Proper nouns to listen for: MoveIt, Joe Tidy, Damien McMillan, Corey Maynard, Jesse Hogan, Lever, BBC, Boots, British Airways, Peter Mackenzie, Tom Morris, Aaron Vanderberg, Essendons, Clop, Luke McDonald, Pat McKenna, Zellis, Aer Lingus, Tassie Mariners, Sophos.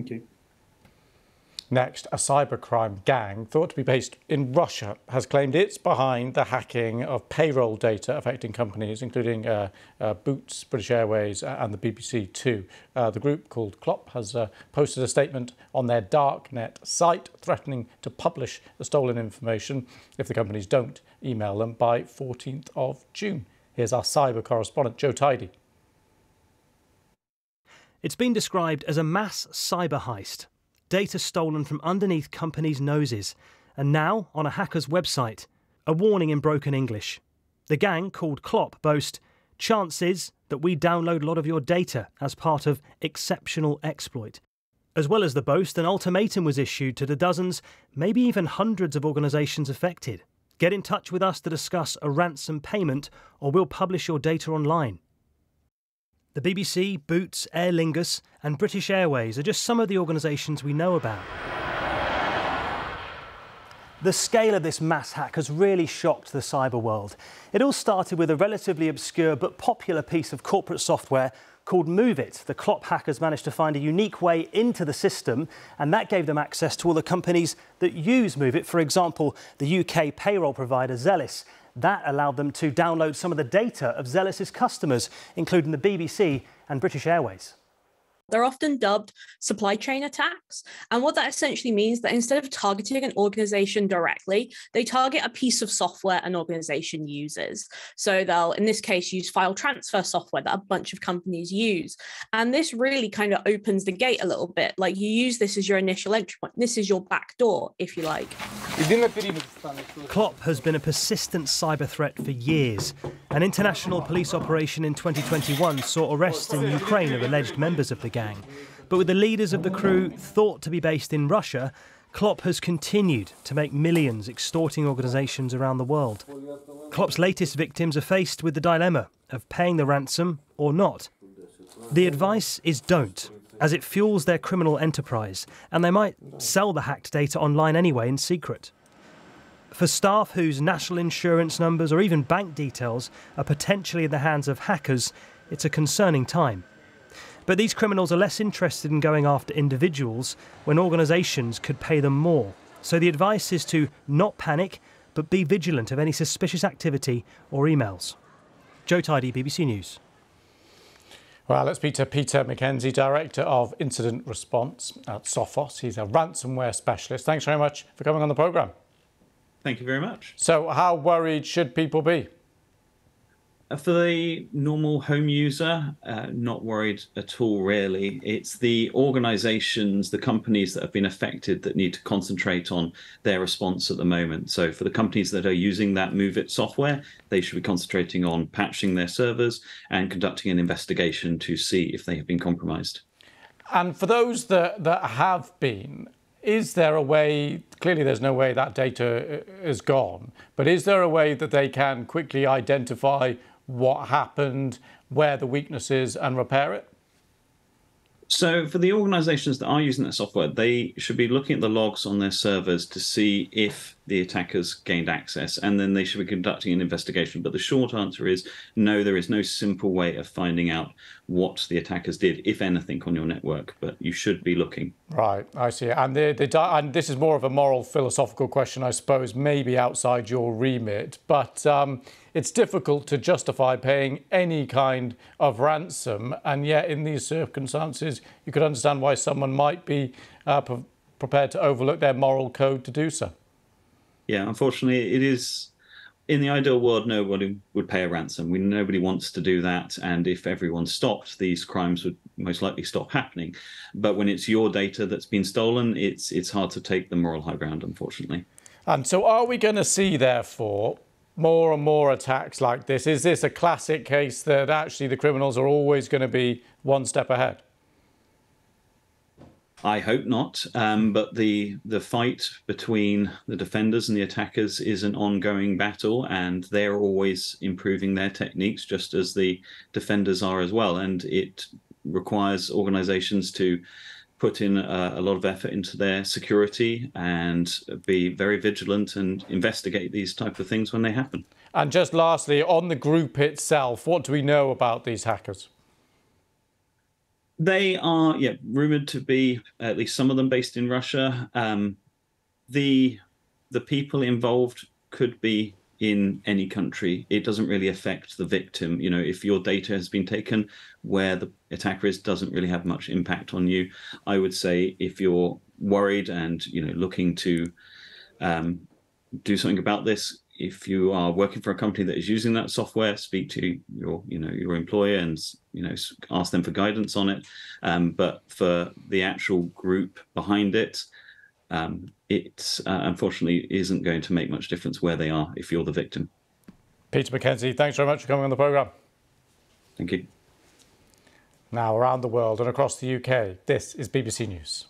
Thank you. Next, a cybercrime gang thought to be based in Russia has claimed it's behind the hacking of payroll data affecting companies, including Boots, British Airways and the BBC too. The group called Clop has posted a statement on their darknet site threatening to publish the stolen information if the companies don't email them by 14th of June. Here's our cyber correspondent, Joe Tidy. It's been described as a mass cyber heist. Data stolen from underneath companies' noses, and now on a hacker's website. A warning in broken English. The gang, called Clop, boast, chances that we download a lot of your data as part of exceptional exploit. As well as the boast, an ultimatum was issued to the dozens, maybe even hundreds of organisations affected. Get in touch with us to discuss a ransom payment or we'll publish your data online. The BBC, Boots, Aer Lingus and British Airways are just some of the organisations we know about. The scale of this mass hack has really shocked the cyber world. It all started with a relatively obscure but popular piece of corporate software called MoveIt. The Clop hackers managed to find a unique way into the system, and that gave them access to all the companies that use MoveIt. For example, the UK payroll provider Zellis. That allowed them to download some of the data of Zellis' customers, including the BBC and British Airways. They're often dubbed supply chain attacks. And what that essentially means is that instead of targeting an organization directly, they target a piece of software an organization uses. So they'll, in this case, use file transfer software that a bunch of companies use. And this really kind of opens the gate a little bit. Like, you use this as your initial entry point. This is your back door, if you like. Clop has been a persistent cyber threat for years. An international police operation in 2021 saw arrests in Ukraine of alleged members of the gang. But with the leaders of the crew thought to be based in Russia, Clop has continued to make millions extorting organisations around the world. Clop's latest victims are faced with the dilemma of paying the ransom or not. The advice is don't, as it fuels their criminal enterprise, and they might sell the hacked data online anyway in secret. For staff whose national insurance numbers or even bank details are potentially in the hands of hackers, it's a concerning time. But these criminals are less interested in going after individuals when organisations could pay them more. So the advice is to not panic, but be vigilant of any suspicious activity or emails. Joe Tidy, BBC News. Well, let's speak to Peter Mackenzie, Director of Incident Response at Sophos. He's a ransomware specialist. Thanks very much for coming on the programme. Thank you very much. So how worried should people be? For the normal home user, not worried at all, really. It's the organisations, the companies that have been affected that need to concentrate on their response at the moment. So for the companies that are using that MoveIt software, they should be concentrating on patching their servers and conducting an investigation to see if they have been compromised. And for those that have been, is there a way, clearly there's no way that data is gone, but is there a way that they can quickly identify what happened, where the weakness is, and repair it? So for the organizations that are using that software, they should be looking at the logs on their servers to see if the attackers gained access, and then they should be conducting an investigation. But the short answer is no, there is no simple way of finding out what the attackers did, if anything, on your network, but you should be looking. Right, I see. And, and this is more of a moral, philosophical question, I suppose, maybe outside your remit, but it's difficult to justify paying any kind of ransom, and yet in these circumstances you could understand why someone might be prepared to overlook their moral code to do so. Yeah, unfortunately, it is. In the ideal world, nobody would pay a ransom. Nobody wants to do that, and if everyone stopped, these crimes would most likely stop happening. But when it's your data that's been stolen, it's hard to take the moral high ground, unfortunately. And so are we going to see, therefore, more and more attacks like this? Is this a classic case that actually the criminals are always going to be one step ahead? I hope not, but the fight between the defenders and the attackers is an ongoing battle, and they're always improving their techniques just as the defenders are as well. And it requires organizations to put in a lot of effort into their security and be very vigilant and investigate these type of things when they happen. And just lastly, on the group itself, what do we know about these hackers? They are, yeah, rumored to be at least some of them based in Russia. The people involved could be in any country. It doesn't really affect the victim. You know, if your data has been taken, where the attacker is doesn't really have much impact on you. I would say if you're worried and, you know, looking to do something about this, if you are working for a company that is using that software, speak to your employer and ask them for guidance on it. But for the actual group behind it, it unfortunately isn't going to make much difference where they are if you're the victim. Peter Mackenzie, thanks very much for coming on the programme. Thank you. Now around the world and across the UK, this is BBC News.